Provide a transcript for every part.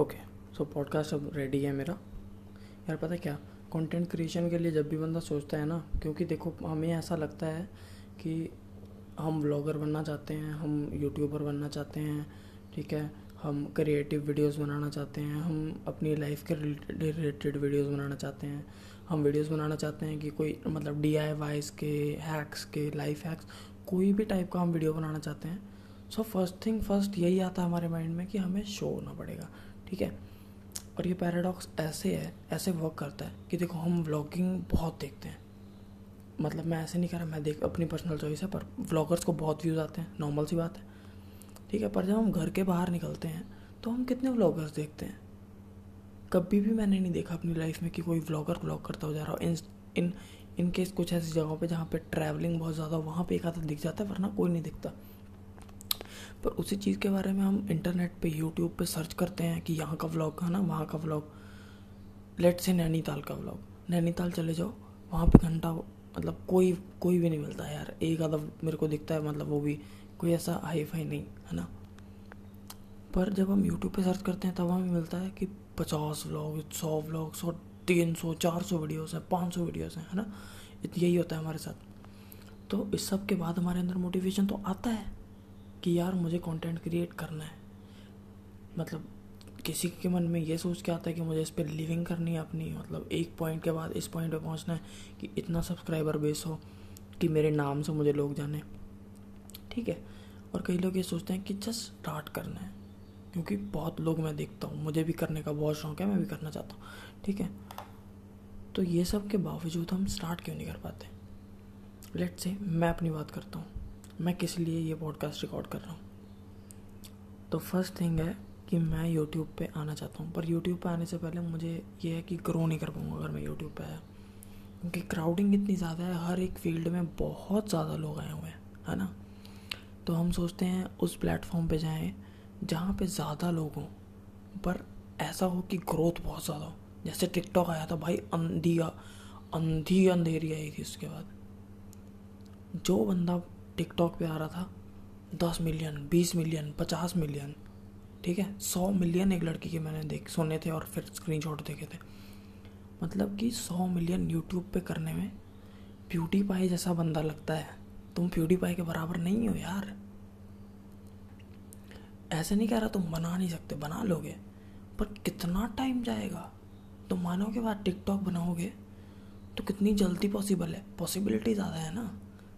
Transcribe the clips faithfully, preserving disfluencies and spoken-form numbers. Okay so podcast अब ready है मेरा यार। पता है क्या, कंटेंट क्रिएशन के लिए जब भी बंदा सोचता है ना, क्योंकि देखो हमें ऐसा लगता है कि हम व्लॉगर बनना चाहते हैं, हम यूट्यूबर बनना चाहते हैं, ठीक है, हम क्रिएटिव वीडियोस बनाना चाहते हैं, हम अपनी लाइफ के रिलेटेड वीडियोस बनाना चाहते हैं, हम वीडियोस बनाना चाहते हैं कि कोई मतलब डी आई वाइज के, हैक्स के, लाइफ हैक्स, कोई भी टाइप का हम वीडियो बनाना चाहते हैं। सो फर्स्ट थिंग फर्स्ट यही आता है हमारे माइंड में कि हमें शो होना पड़ेगा, ठीक है। और ये पैराडॉक्स ऐसे है, ऐसे वर्क करता है कि देखो हम व्लॉगिंग बहुत देखते हैं, मतलब मैं ऐसे नहीं कह रहा, मैं देख अपनी पर्सनल चॉइस है, पर व्लॉगर्स को बहुत व्यूज़ आते हैं, नॉर्मल सी बात है, ठीक है। पर जब हम घर के बाहर निकलते हैं तो हम कितने व्लॉगर्स देखते हैं, कभी भी मैंने नहीं देखा अपनी लाइफ में कि कोई व्लॉगर व्लॉग करता हो जा रहा हो। इन इन इन केस कुछ ऐसी जगहों पे जहाँ पे ट्रैवलिंग बहुत ज़्यादा हो वहाँ पे एक आधा दिख जाता है, वरना कोई नहीं दिखता। पर उसी चीज़ के बारे में हम इंटरनेट पे, यूट्यूब पे सर्च करते हैं कि यहाँ का व्लॉग है ना, वहाँ का व्लॉग, लेट्स से नैनीताल का व्लॉग, नैनीताल चले जाओ, वहाँ पे घंटा मतलब कोई कोई भी नहीं मिलता यार, एक आधा मेरे को दिखता है, मतलब वो भी कोई ऐसा हाई फाई नहीं है ना। पर जब हम यूट्यूब पे सर्च करते हैं तब हमें मिलता है कि पचास व्लॉग, सौ व्लॉग, सौ, तीन सौ, चार सौ वीडियोज़ हैं, पाँच सौ वीडियोज़ हैं, है ना। यही होता है हमारे साथ। तो इस सब के बाद हमारे अंदर मोटिवेशन तो आता है कि यार मुझे कंटेंट क्रिएट करना है, मतलब किसी के मन में ये सोच के आता है कि मुझे इस पर लिविंग करनी है अपनी, मतलब एक पॉइंट के बाद इस पॉइंट पे पहुंचना है कि इतना सब्सक्राइबर बेस हो कि मेरे नाम से मुझे लोग जाने, ठीक है। और कई लोग ये सोचते हैं कि जस्ट स्टार्ट करना है, क्योंकि बहुत लोग मैं देखता हूँ, मुझे भी करने का बहुत शौक है, मैं भी करना चाहता हूँ, ठीक है। तो ये सब के बावजूद हम स्टार्ट क्यों नहीं कर पाते। लेट्स से मैं अपनी बात करता हूँ, मैं किस लिए ये पॉडकास्ट रिकॉर्ड कर रहा हूँ। तो फर्स्ट थिंग है कि मैं यूट्यूब पे आना चाहता हूँ, पर यूट्यूब पे आने से पहले मुझे ये है कि ग्रो नहीं कर पाऊँगा अगर मैं यूट्यूब पे आया, क्योंकि क्राउडिंग इतनी ज़्यादा है, हर एक फील्ड में बहुत ज़्यादा लोग आए हुए हैं, है ना। तो हम सोचते हैं उस प्लेटफॉर्म पे जाएं जहाँ पे ज़्यादा लोग हों, पर ऐसा हो कि ग्रोथ बहुत ज़्यादा हो। जैसे टिकटॉक आया था भाई, अंधी अंधी अंधेरी आई थी। उसके बाद जो बंदा टिकटॉक पे आ रहा था, दस मिलियन, बीस मिलियन, पचास मिलियन, ठीक है, सौ मिलियन एक लड़की के मैंने देख सुने थे और फिर स्क्रीनशॉट देखे थे। मतलब कि सौ मिलियन यूट्यूब पे करने में ब्यूटी पाई जैसा बंदा लगता है, तुम ब्यूटी पाई के बराबर नहीं हो यार। ऐसे नहीं कह रहा तुम बना नहीं सकते, बना लोगे, पर कितना टाइम जाएगा। तुम मानोगे बाद टिकटॉक बनाओगे तो कितनी जल्दी पॉसिबल है, पॉसिबिलिटी ज़्यादा है ना,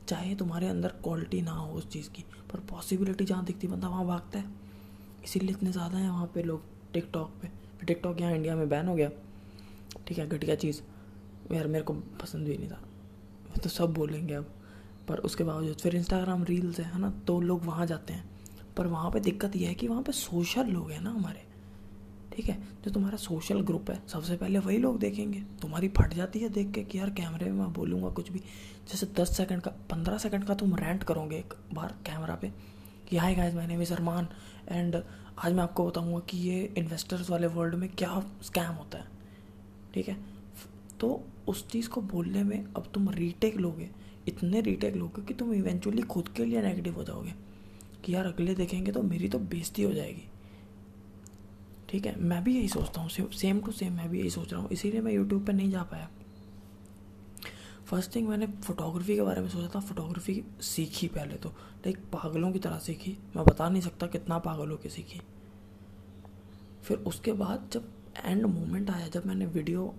चाहे तुम्हारे अंदर क्वालिटी ना हो उस चीज़ की, पर पॉसिबिलिटी जहाँ दिखती बंदा वहाँ भागता है, इसीलिए इतने ज़्यादा हैं वहाँ पे लोग टिकटॉक पे। टिकटॉक यहाँ इंडिया में बैन हो गया, ठीक है, घटिया चीज़ यार, मेरे को पसंद भी नहीं था, तो सब बोलेंगे अब। पर उसके बावजूद फिर इंस्टाग्राम रील्स है ना, तो लोग वहाँ जाते हैं, पर वहाँ पे दिक्कत ये है कि वहाँ पे सोशल लोग हैं ना हमारे, ठीक है, जो तुम्हारा सोशल ग्रुप है सबसे पहले वही लोग देखेंगे। तुम्हारी फट जाती है देख के कि यार कैमरे में मैं बोलूँगा कुछ भी, जैसे दस सेकंड का, पंद्रह सेकंड का तुम रेंट करोगे एक बार कैमरा पे कि hi guys my name is Armaan and आज मैं आपको बताऊंगा कि ये इन्वेस्टर्स वाले वर्ल्ड में क्या स्कैम होता है, ठीक है। तो उस चीज़ को बोलने में अब तुम रीटेक लोगे, इतने रीटेक लोगे कि तुम इवेंचुअली खुद के लिए नेगेटिव हो जाओगे कि यार अगले देखेंगे तो मेरी तो बेइज्जती हो जाएगी, ठीक है। मैं भी यही सोचता हूँ, सेम टू सेम मैं भी यही सोच रहा हूँ, इसीलिए मैं यूट्यूब पर नहीं जा पाया। फर्स्ट थिंग मैंने फ़ोटोग्राफी के बारे में सोचा था, फ़ोटोग्राफी सीखी पहले तो, लाइक पागलों की तरह सीखी, मैं बता नहीं सकता कितना पागल होकर सीखी। फिर उसके बाद जब एंड मोमेंट आया, जब मैंने वीडियो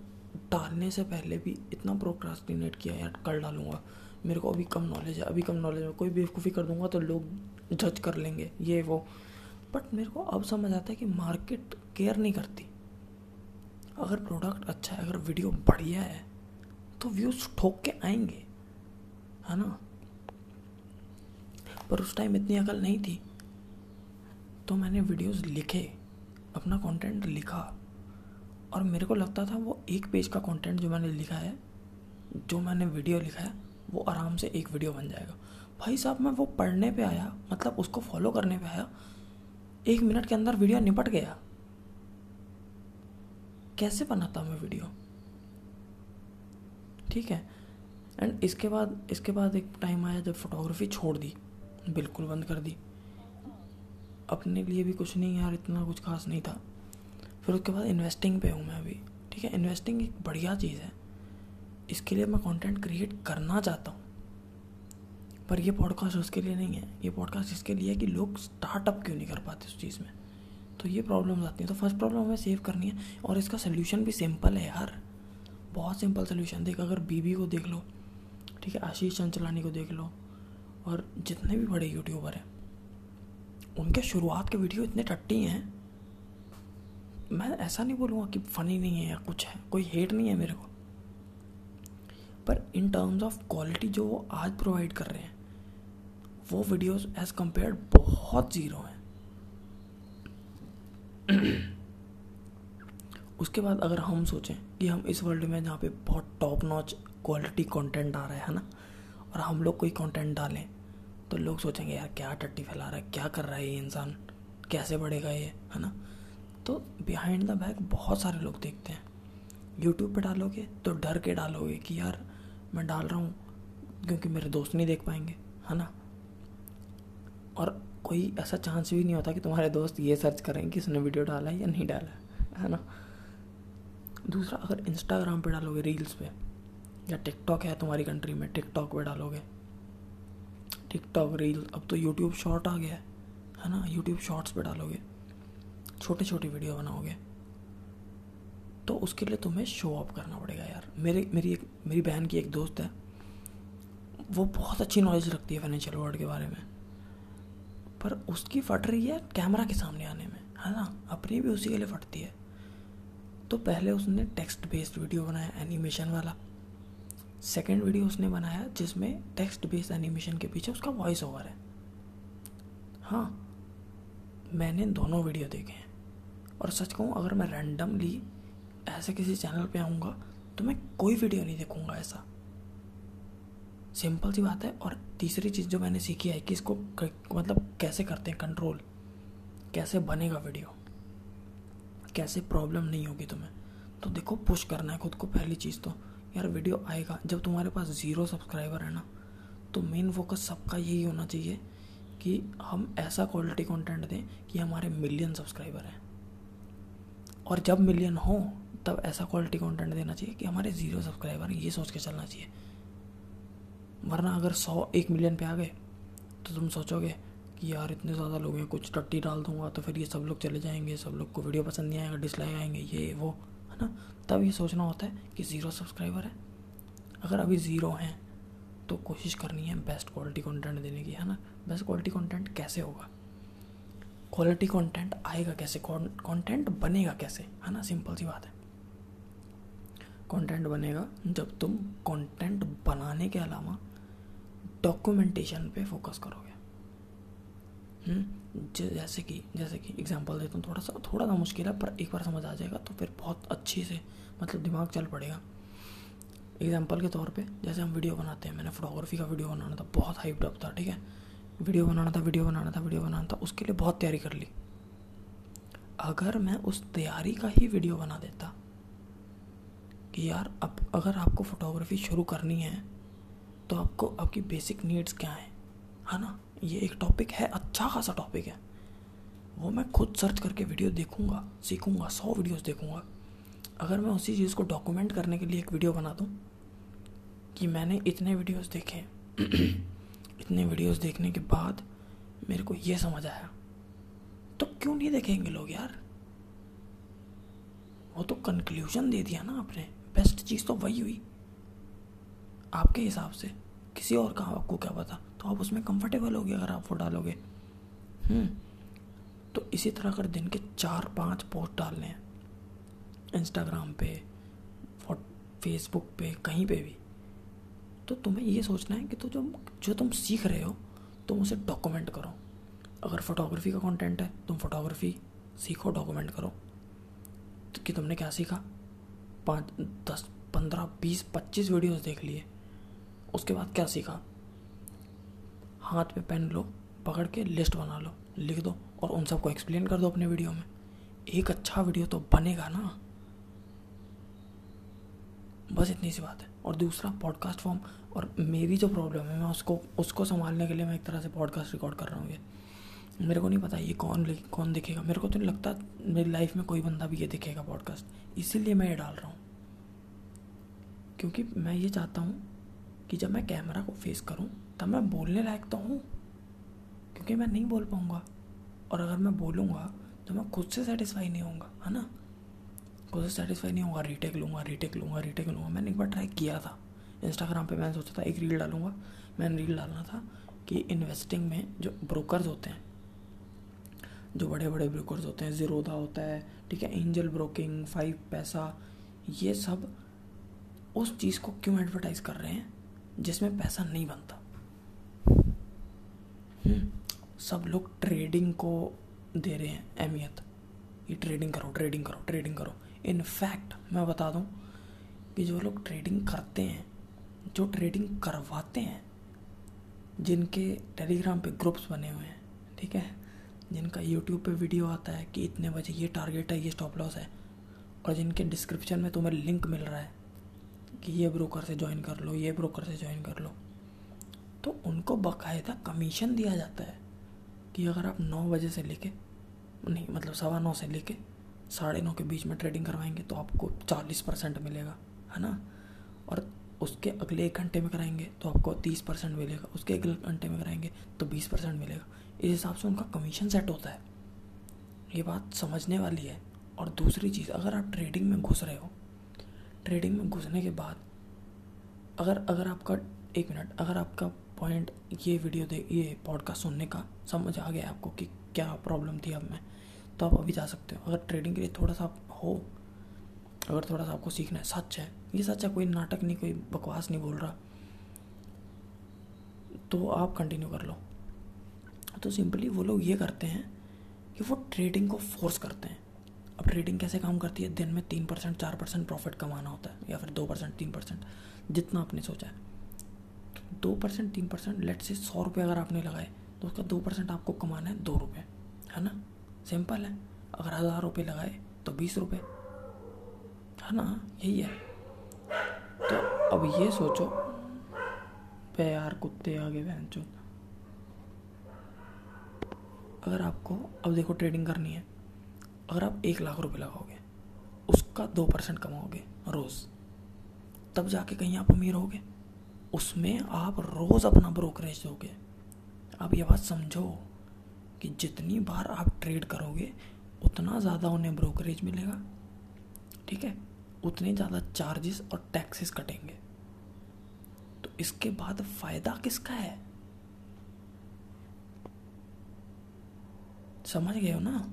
डालने से पहले भी इतना प्रोक्रास्टिनेट किया यार, कर डालूँगा, मेरे को अभी कम नॉलेज है, अभी कम नॉलेज में कोई बेवकूफ़ी कर दूँगा तो लोग जज कर लेंगे ये वो, बट मेरे को अब समझ आता है कि मार्केट केयर नहीं करती। अगर प्रोडक्ट अच्छा है, अगर वीडियो बढ़िया है तो व्यूज़ ठोक के आएंगे, है ना। पर उस टाइम इतनी अकल नहीं थी, तो मैंने वीडियोस लिखे, अपना कंटेंट लिखा, और मेरे को लगता था वो एक पेज का कंटेंट जो मैंने लिखा है, जो मैंने वीडियो लिखा है, वो आराम से एक वीडियो बन जाएगा। भाई साहब मैं वो पढ़ने पे आया, मतलब उसको फॉलो करने पे आया, एक मिनट के अंदर वीडियो निपट गया। कैसे बनाता मैं वीडियो, ठीक है। एंड इसके बाद इसके बाद एक टाइम आया जब फोटोग्राफी छोड़ दी, बिल्कुल बंद कर दी, अपने लिए भी कुछ नहीं यार, इतना कुछ खास नहीं था। फिर उसके बाद इन्वेस्टिंग पे हूँ मैं अभी, ठीक है। इन्वेस्टिंग एक बढ़िया चीज़ है, इसके लिए मैं कंटेंट क्रिएट करना चाहता हूँ, पर ये पॉडकास्ट उसके लिए नहीं है। ये पॉडकास्ट इसके लिए है कि लोग स्टार्टअप क्यों नहीं कर पाते उस चीज़ में, तो ये प्रॉब्लम्स आती हैं। तो फर्स्ट प्रॉब्लम हमें सेव करनी है, और इसका सोल्यूशन भी सिंपल है यार, बहुत सिंपल सोल्यूशन। देख, अगर बीबी को देख लो, ठीक है, आशीष चंचलानी को देख लो, और जितने भी बड़े यूट्यूबर हैं उनके शुरुआत के वीडियो इतने टट्टी हैं। मैं ऐसा नहीं बोलूँगा कि फ़नी नहीं है या कुछ है, कोई हेट नहीं है मेरे को, पर इन टर्म्स ऑफ क्वालिटी जो वो आज प्रोवाइड कर रहे हैं वो वीडियोस एज कंपेयर्ड बहुत ज़ीरो हैं। उसके बाद अगर हम सोचें कि हम इस वर्ल्ड में जहाँ पे बहुत टॉप नॉच क्वालिटी कंटेंट आ रहा है ना, और हम लोग कोई कंटेंट डालें तो लोग सोचेंगे यार क्या टट्टी फैला रहा है, क्या कर रहा है ये इंसान, कैसे बढ़ेगा ये, है ना। तो बिहाइंड द बैक बहुत सारे लोग देखते हैं। यूट्यूब पे डालोगे तो डर के डालोगे कि यार मैं डाल रहा हूँ क्योंकि मेरे दोस्त नहीं देख पाएंगे, है ना। और कोई ऐसा चांस भी नहीं होता कि तुम्हारे दोस्त ये सर्च करें कि इसने वीडियो डाला है या नहीं डाला, है ना। दूसरा, अगर इंस्टाग्राम पे डालोगे रील्स पे, या टिकटॉक है तुम्हारी कंट्री में, टिकटॉक पे डालोगे, टिकटॉक रील, अब तो यूट्यूब शॉर्ट आ गया है, है ना, यूट्यूब शॉर्ट्स पे डालोगे, छोटे छोटे वीडियो बनाओगे, तो उसके लिए तुम्हें शो अप करना पड़ेगा यार। मेरे मेरी एक मेरी बहन की एक दोस्त है, वो बहुत अच्छी नॉलेज रखती है फाइनेंशियल वर्ल्ड के बारे में, पर उसकी फट रही है कैमरा के सामने आने में, है ना, अपनी भी उसी के लिए फटती है। तो पहले उसने टेक्स्ट बेस्ड वीडियो बनाया, एनिमेशन वाला। सेकेंड वीडियो उसने बनाया जिसमें टेक्स्ट बेस्ड एनिमेशन के पीछे उसका वॉइस ओवर है। हाँ, मैंने दोनों वीडियो देखे हैं, और सच कहूँ अगर मैं रैंडमली ऐसे किसी चैनल पे आऊँगा तो मैं कोई वीडियो नहीं देखूँगा, ऐसा सिंपल सी बात है। और तीसरी चीज़ जो मैंने सीखी है कि इसको क, मतलब कैसे करते हैं कंट्रोल, कैसे बनेगा वीडियो, कैसे प्रॉब्लम नहीं होगी तुम्हें। तो देखो, पुश करना है खुद को पहली चीज़ तो यार, वीडियो आएगा। जब तुम्हारे पास ज़ीरो सब्सक्राइबर है ना, तो मेन फोकस सबका यही होना चाहिए कि हम ऐसा क्वालिटी कंटेंट दें कि हमारे मिलियन सब्सक्राइबर हैं, और जब मिलियन हो तब ऐसा क्वालिटी कंटेंट देना चाहिए कि हमारे ज़ीरो सब्सक्राइबर, ये सोच के चलना चाहिए। वरना अगर सौ एक मिलियन पे आ गए तो तुम सोचोगे कि यार इतने ज़्यादा लोग हैं, कुछ टट्टी डाल दूंगा तो फिर ये सब लोग चले जाएंगे, सब लोग को वीडियो पसंद नहीं आएगा, डिसलाइक आएंगे, ये वो, है ना। तब ये सोचना होता है कि ज़ीरो सब्सक्राइबर है, अगर अभी ज़ीरो हैं तो कोशिश करनी है बेस्ट क्वालिटी कंटेंट देने की, है ना। बेस्ट क्वालिटी कंटेंट कैसे होगा, क्वालिटी कंटेंट आएगा कैसे, कंटेंट बनेगा कैसे, है ना, सिंपल सी बात है। कंटेंट बनेगा जब तुम कंटेंट बनाने के अलावा डॉक्यूमेंटेशन पे फोकस करोगे। हम्म जैसे कि जैसे कि एग्जांपल देता हूँ, थोड़ा सा थोड़ा सा मुश्किल है पर एक बार समझ आ जाएगा तो फिर बहुत अच्छी से, मतलब दिमाग चल पड़ेगा। एग्जांपल के तौर पे जैसे हम वीडियो बनाते हैं, मैंने फोटोग्राफी का वीडियो बनाना था, बहुत हाइप्ड अप था, ठीक है, वीडियो बनाना था वीडियो बनाना था वीडियो बनाना था उसके लिए बहुत तैयारी कर ली। अगर मैं उस तैयारी का ही वीडियो बना देता कि यार अब अगर आपको फोटोग्राफी शुरू करनी है तो आपको आपकी बेसिक नीड्स क्या हैं, है ना, ये एक टॉपिक है, अच्छा खासा टॉपिक है, वो मैं खुद सर्च करके वीडियो देखूँगा, सीखूँगा, सौ वीडियोस देखूँगा। अगर मैं उसी चीज़ को डॉक्यूमेंट करने के लिए एक वीडियो बना दूँ कि मैंने इतने वीडियोस देखे, इतने वीडियोस देखने के बाद मेरे को ये समझ आया, तो क्यों नहीं देखेंगे लोग यार, वो तो कंक्लूजन दे दिया ना आपने, बेस्ट चीज़ तो वही हुई आपके हिसाब से, किसी और का आपको क्या पता, तो आप उसमें कंफर्टेबल होगे अगर आप वो डालोगे। हम्म तो इसी तरह अगर दिन के चार पांच पोस्ट डालने हैं इंस्टाग्राम पे, फेसबुक पे, कहीं पे भी, तो तुम्हें ये सोचना है कि तो जो जो तुम सीख रहे हो तुम उसे डॉक्यूमेंट करो। अगर फोटोग्राफी का कंटेंट है, तुम फोटोग्राफी सीखो, डॉक्यूमेंट करो कि तुमने क्या सीखा, पाँच दस पंद्रह बीस पच्चीस वीडियोस देख लिए, उसके बाद क्या सीखा। हाथ पे पेन लो, पकड़ के लिस्ट बना लो, लिख दो, और उन सबको एक्सप्लेन कर दो अपने वीडियो में। एक अच्छा वीडियो तो बनेगा ना, बस इतनी सी बात है। और दूसरा, पॉडकास्ट फॉर्म, और मेरी जो प्रॉब्लम है मैं उसको उसको संभालने के लिए मैं एक तरह से पॉडकास्ट रिकॉर्ड कर रहा हूँ, ये मेरे को नहीं पता ये कौन कौन देखेगा, मेरे को तो नहीं लगता मेरी लाइफ में कोई बंदा भी ये देखेगा पॉडकास्ट। इसीलिए मैं ये डाल रहा हूँ, क्योंकि मैं ये चाहता हूँ कि जब मैं कैमरा को फेस करूँ तब मैं बोलने लायक तो हूँ, क्योंकि मैं नहीं बोल पाऊँगा। और अगर मैं बोलूँगा तो मैं खुद से सेटिस्फाई नहीं होऊंगा, है ना, खुद से सेटिस्फाई नहीं होऊंगा। रीटेक लूँगा रीटेक लूँगा रीटेक लूँगा मैंने एक बार ट्राई किया था इंस्टाग्राम पे। मैंने सोचा था एक रील डालूँगा, मैंने रील डालना था कि इन्वेस्टिंग में जो ब्रोकर्स होते हैं, जो बड़े बड़े ब्रोकर्स होते हैं, ज़ीरोधा होता है, ठीक है, एंजल ब्रोकिंग, फाइव पैसा, ये सब उस चीज़ को क्यों एडवर्टाइज़ कर रहे हैं जिसमें पैसा नहीं बनता। सब लोग ट्रेडिंग को दे रहे हैं अहमियत, ये ट्रेडिंग करो ट्रेडिंग करो ट्रेडिंग करो। इनफैक्ट मैं बता दूं कि जो लोग ट्रेडिंग करते हैं, जो ट्रेडिंग करवाते हैं, जिनके टेलीग्राम पे ग्रुप्स बने हुए हैं, ठीक है, जिनका यूट्यूब पे वीडियो आता है कि इतने बजे ये टारगेट है, ये स्टॉप लॉस है, और जिनके डिस्क्रिप्शन में तुम्हें लिंक मिल रहा है कि ये ब्रोकर से ज्वाइन कर लो, ये ब्रोकर से ज्वाइन कर लो, तो उनको बाकायदा कमीशन दिया जाता है कि अगर आप नौ बजे से लेके नहीं मतलब सवा नौ से लेके साढ़े नौ के बीच में ट्रेडिंग करवाएंगे तो आपको चालीस परसेंट मिलेगा, है ना, और उसके अगले एक घंटे में कराएंगे तो आपको तीस परसेंट मिलेगा, उसके अगले घंटे में कराएंगे तो बीस परसेंट मिलेगा। इस हिसाब से उनका कमीशन सेट होता है। ये बात समझने वाली है। और दूसरी चीज़, अगर आप ट्रेडिंग में घुस रहे हो, ट्रेडिंग में घुसने के बाद अगर अगर आपका एक मिनट अगर आपका पॉइंट ये वीडियो दे ये पॉडकास्ट सुनने का समझ आ गया आपको कि क्या प्रॉब्लम थी अब मैं, तो आप अभी जा सकते हो। अगर ट्रेडिंग के लिए थोड़ा सा हो, अगर थोड़ा सा आपको सीखना है, सच है, ये सच है, कोई नाटक नहीं, कोई बकवास नहीं बोल रहा, तो आप कंटिन्यू कर लो। तो सिंपली वो लोग ये करते हैं कि वो ट्रेडिंग को फोर्स करते हैं। अब ट्रेडिंग कैसे काम करती है, दिन में तीन परसेंट चार परसेंट प्रॉफिट कमाना होता है, या फिर दो परसेंट तीन परसेंट जितना आपने सोचा है, दो परसेंट तीन परसेंट लेट से सौ रुपये अगर आपने लगाए तो उसका दो परसेंट आपको कमाना है दो रुपये, है ना, सिंपल है। अगर हज़ार रुपये लगाए तो बीस रुपये, है ना, यही है। तो अब ये सोचो पे यार कुत्ते आगे बहनचोद। अगर आपको अब देखो ट्रेडिंग करनी है, अगर आप एक लाख रुपये लगाओगे उसका दो परसेंट कमाओगे रोज़, तब जाके कहीं आप अमीर होगे। उसमें आप रोज़ अपना ब्रोकरेज दोगे। आप ये बात समझो कि जितनी बार आप ट्रेड करोगे उतना ज़्यादा उन्हें ब्रोकरेज मिलेगा, ठीक है, उतने ज़्यादा चार्जेस और टैक्सेस कटेंगे। तो इसके बाद फ़ायदा किसका है, समझ गए हो ना,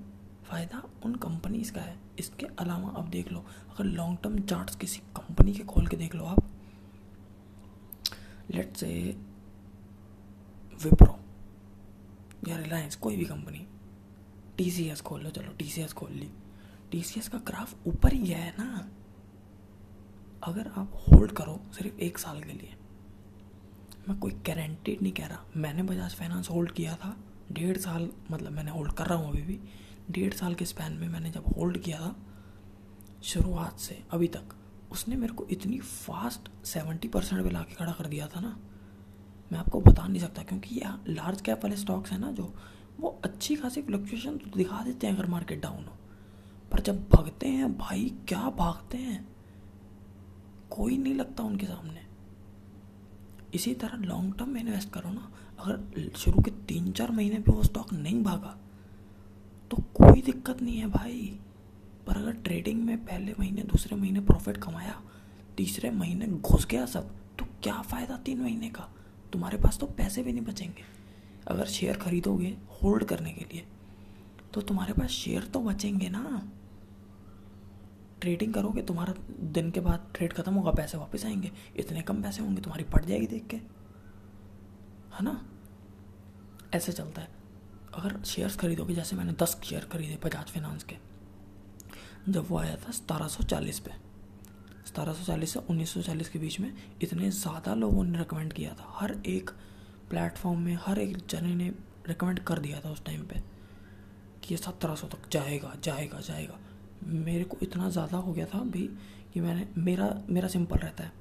फ़ायदा उन कंपनीज़ का है। इसके अलावा आप देख लो, अगर लॉन्ग टर्म चार्ट्स किसी कंपनी के खोल के देख लो आप, लेट्स से विप्रो या रिलायंस, कोई भी कंपनी, टीसीएस खोल लो, चलो टीसीएस खोल ली, टीसीएस का ग्राफ ऊपर ही है ना। अगर आप होल्ड करो सिर्फ एक साल के लिए, मैं कोई गारंटीड नहीं कह रहा, मैंने बजाज फाइनेंस होल्ड किया था डेढ़ साल, मतलब मैंने होल्ड कर रहा हूँ अभी भी, डेढ़ साल के स्पैन में मैंने जब होल्ड किया था शुरुआत से अभी तक, उसने मेरे को इतनी फास्ट सेवेंटी परसेंट पर ला के खड़ा कर दिया था ना, मैं आपको बता नहीं सकता, क्योंकि ये लार्ज कैप वाले स्टॉक्स हैं ना, जो वो अच्छी खासी फ्लक्चुएशन तो दिखा देते हैं अगर मार्केट डाउन हो, पर जब भागते हैं भाई क्या भागते हैं, कोई नहीं लगता उनके सामने। इसी तरह लॉन्ग टर्म में इन्वेस्ट करो ना, अगर शुरू के तीन चार महीने भी वो स्टॉक नहीं भागा तो कोई दिक्कत नहीं है भाई, पर अगर ट्रेडिंग में पहले महीने दूसरे महीने प्रॉफिट कमाया, तीसरे महीने घुस गया सब, तो क्या फ़ायदा तीन महीने का, तुम्हारे पास तो पैसे भी नहीं बचेंगे। अगर शेयर खरीदोगे होल्ड करने के लिए तो तुम्हारे पास शेयर तो बचेंगे ना, ट्रेडिंग करोगे तुम्हारा दिन के बाद ट्रेड खत्म होगा, पैसे वापस आएंगे, इतने कम पैसे होंगे, तुम्हारी पट जाएगी देख के, है ना, ऐसे चलता है। अगर शेयर्स खरीदोगे, जैसे मैंने दस शेयर खरीदे बजाज फाइनेंस के जब वो आया था सत्रह सौ चालीस पे, सत्रह सौ चालीस से उन्नीस सौ चालीस के बीच में, इतने ज़्यादा लोगों ने रिकमेंड किया था, हर एक प्लेटफॉर्म में हर एक जने ने रिकमेंड कर दिया था उस टाइम पे कि ये सत्रह सौ तक जाएगा जाएगा जाएगा। मेरे को इतना ज़्यादा हो गया था भी कि मैंने मेरा मेरा सिंपल रहता है,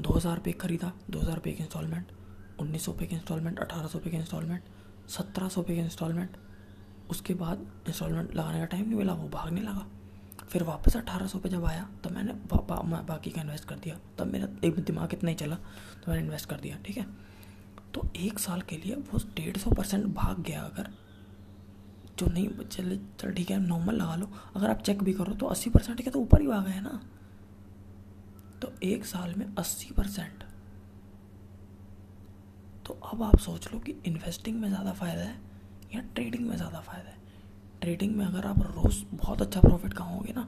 दो हज़ार पे खरीदा, दो हज़ार पे एक इंस्टॉलमेंट, उन्नीस सौ पे एक इंस्टॉलमेंट, अठारह सौ पे एक इंस्टॉलमेंट, सत्रह सौ रुपये की इंस्टॉलमेंट। उसके बाद इंस्टॉलमेंट लगाने का टाइम नहीं मिला, वो भागने लगा। फिर वापस अठारह सौ रुपये जब आया तो मैंने बा, बा, मैं बाकी का इन्वेस्ट कर दिया। तब मेरा एक दिमाग इतना ही चला तो मैंने इन्वेस्ट कर दिया। ठीक है, तो एक साल के लिए वो डेढ़ सौ परसेंट भाग गया। अगर जो नहीं चले चल ठीक है, नॉर्मल लगा लो, अगर आप चेक भी करो तो अस्सी परसेंट के तो ऊपर ही भागा है ना। तो एक साल में अस्सी परसेंट। तो अब आप सोच लो कि इन्वेस्टिंग में ज़्यादा फ़ायदा है या ट्रेडिंग में ज़्यादा फ़ायदा है। ट्रेडिंग में अगर आप रोज़ बहुत अच्छा प्रॉफिट कमाओगे ना,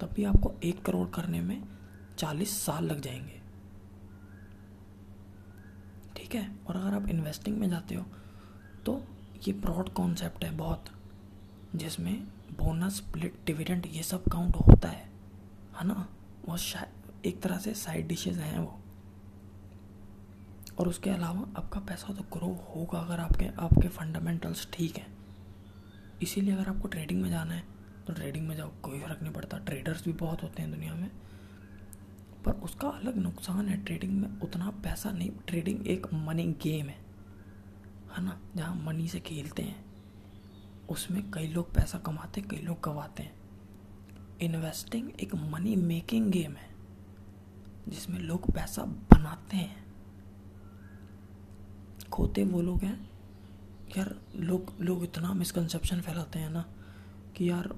तब भी आपको एक करोड़ करने में चालीस साल लग जाएंगे। ठीक है, और अगर आप इन्वेस्टिंग में जाते हो तो ये ब्रॉड कॉन्सेप्ट है बहुत, जिसमें बोनस, स्प्लिट, डिविडेंड ये सब काउंट होता है, है ना। वो शायद एक तरह से साइड डिशेज हैं वो। और उसके अलावा आपका पैसा तो ग्रो होगा अगर आपके आपके फंडामेंटल्स ठीक हैं। इसीलिए अगर आपको ट्रेडिंग में जाना है तो ट्रेडिंग में जाओ, कोई फ़र्क नहीं पड़ता। ट्रेडर्स भी बहुत होते हैं दुनिया में, पर उसका अलग नुकसान है। ट्रेडिंग में उतना पैसा नहीं, ट्रेडिंग एक मनी गेम है, है ना, जहाँ मनी से खेलते हैं। उसमें कई लोग पैसा कमाते, कई लोग गंवाते हैं। इन्वेस्टिंग एक मनी मेकिंग गेम है जिसमें लोग पैसा बनाते हैं। खोते वो लोग हैं यार। लोग लोग इतना मिसकंसेप्शन फैलाते हैं ना कि यार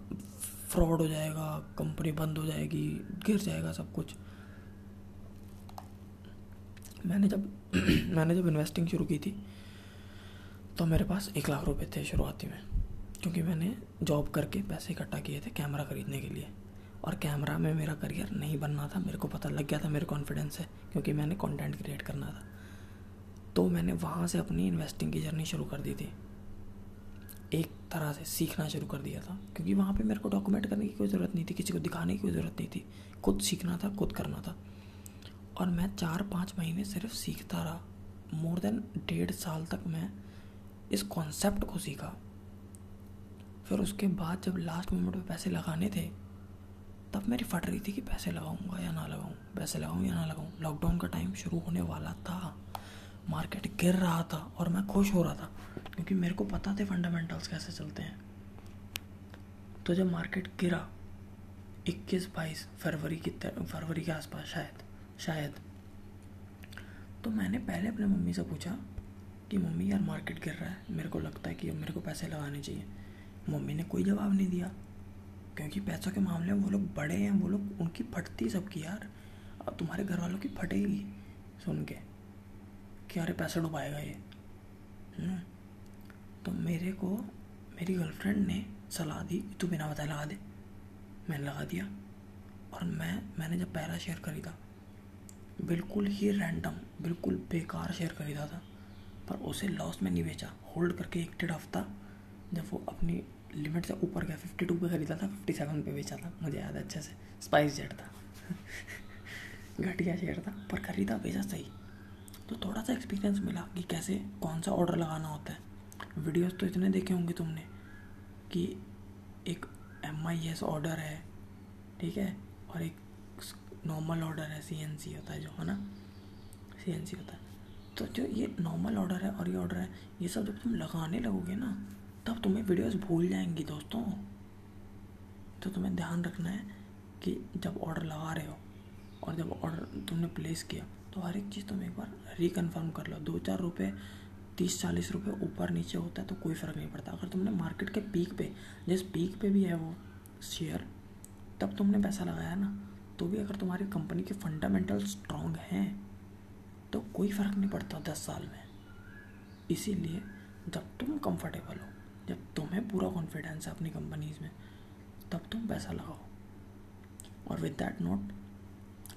फ्रॉड हो जाएगा, कंपनी बंद हो जाएगी, गिर जाएगा सब कुछ। मैंने जब मैंने जब इन्वेस्टिंग शुरू की थी तो मेरे पास एक लाख रुपए थे शुरुआती में, क्योंकि मैंने जॉब करके पैसे इकट्ठा किए थे कैमरा ख़रीदने के लिए। और कैमरा में मेरा करियर नहीं बनना था, मेरे को पता लग गया था, मेरे कॉन्फिडेंस है, क्योंकि मैंने कंटेंट क्रिएट करना था। तो मैंने वहाँ से अपनी इन्वेस्टिंग की जर्नी शुरू कर दी थी। एक तरह से सीखना शुरू कर दिया था, क्योंकि वहाँ पे मेरे को डॉक्यूमेंट करने की कोई ज़रूरत नहीं थी, किसी को दिखाने की कोई ज़रूरत नहीं थी। खुद सीखना था, खुद करना था। और मैं चार पाँच महीने सिर्फ सीखता रहा। मोर देन डेढ़ साल तक मैं इस कॉन्सेप्ट को सीखा। फिर उसके बाद जब लास्ट मोमेंट पे पैसे लगाने थे, तब मेरी फट रही थी कि पैसे लगाऊंगा या ना लगाऊं, पैसे लगाऊं या ना लगाऊं। लॉकडाउन का टाइम शुरू होने वाला था, मार्केट गिर रहा था और मैं खुश हो रहा था, क्योंकि मेरे को पता थे फंडामेंटल्स कैसे चलते हैं। तो जब मार्केट गिरा इक्कीस बाईस फरवरी की फरवरी के आसपास शायद शायद तो मैंने पहले अपने मम्मी से पूछा कि मम्मी यार मार्केट गिर रहा है, मेरे को लगता है कि मेरे को पैसे लगाने चाहिए। मम्मी ने कोई जवाब नहीं दिया, क्योंकि पैसों के मामले में वो लोग बड़े हैं, वो लोग उनकी फटती सबकी यार। अब तुम्हारे घर वालों की फटेगी सुन के कि अरे पैसा डुबाएगा ये। तो मेरे को मेरी गर्लफ्रेंड ने सलाह दी कि तू बिना बताए लगा दे। मैंने लगा दिया। और मैं मैंने जब पहला शेयर खरीदा, बिल्कुल ही रैंडम, बिल्कुल बेकार शेयर खरीदा था, पर उसे लॉस में नहीं बेचा। होल्ड करके एक डेढ़ हफ्ता, जब वो अपनी लिमिट से ऊपर गया, फिफ्टी टू पे खरीदा था, फिफ्टी सेवन पे बेचा था, मुझे याद है अच्छे से। स्पाइस जेट था घटिया शेयर था, पर खरीदा बेचा सही। तो थोड़ा सा एक्सपीरियंस मिला कि कैसे कौन सा ऑर्डर लगाना होता है। वीडियोस तो इतने देखे होंगे तुमने कि एक एम आई एस ऑर्डर है, ठीक है, और एक नॉर्मल ऑर्डर है, सी एन सी होता है जो, है ना, सी एन सी होता है। तो जो ये नॉर्मल ऑर्डर है और ये ऑर्डर है, ये सब जब तुम लगाने लगोगे ना, तब तुम्हें वीडियोस भूल जाएंगी दोस्तों। तो तुम्हें ध्यान रखना है कि जब ऑर्डर लगा रहे हो और जब ऑर्डर तुमने प्लेस किया, तो हर एक चीज़ तुम एक बार रिकन्फर्म कर लो। दो चार रुपये, तीस चालीस रुपये ऊपर नीचे होता है तो कोई फ़र्क नहीं पड़ता। अगर तुमने मार्केट के पीक पे, जिस पीक पे भी है वो शेयर, तब तुमने पैसा लगाया ना, तो भी अगर तुम्हारी कंपनी के फंडामेंटल स्ट्रांग हैं तो कोई फ़र्क नहीं पड़ता दस साल में। इसीलिए जब तुम कंफर्टेबल हो, जब तुम्हें पूरा कॉन्फिडेंस है अपनी कंपनीज़ में, तब तुम पैसा लगाओ। और विद दैट नोट,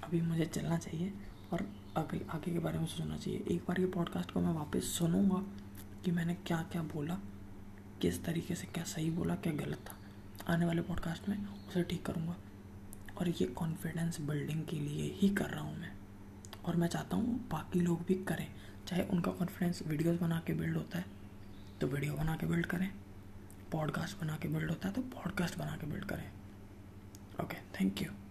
अभी मुझे चलना चाहिए और आगे आगे के बारे में सोचना चाहिए। एक बार ये पॉडकास्ट को मैं वापस सुनूंगा कि मैंने क्या क्या बोला, किस तरीके से, क्या सही बोला, क्या गलत था। आने वाले पॉडकास्ट में उसे ठीक करूँगा। और ये कॉन्फिडेंस बिल्डिंग के लिए ही कर रहा हूँ मैं, और मैं चाहता हूँ बाकी लोग भी करें। चाहे उनका कॉन्फिडेंस वीडियोज़ बना के बिल्ड होता है तो वीडियो बना के बिल्ड करें, पॉडकास्ट बना के बिल्ड होता है तो पॉडकास्ट बना के बिल्ड करें। Okay, thank you.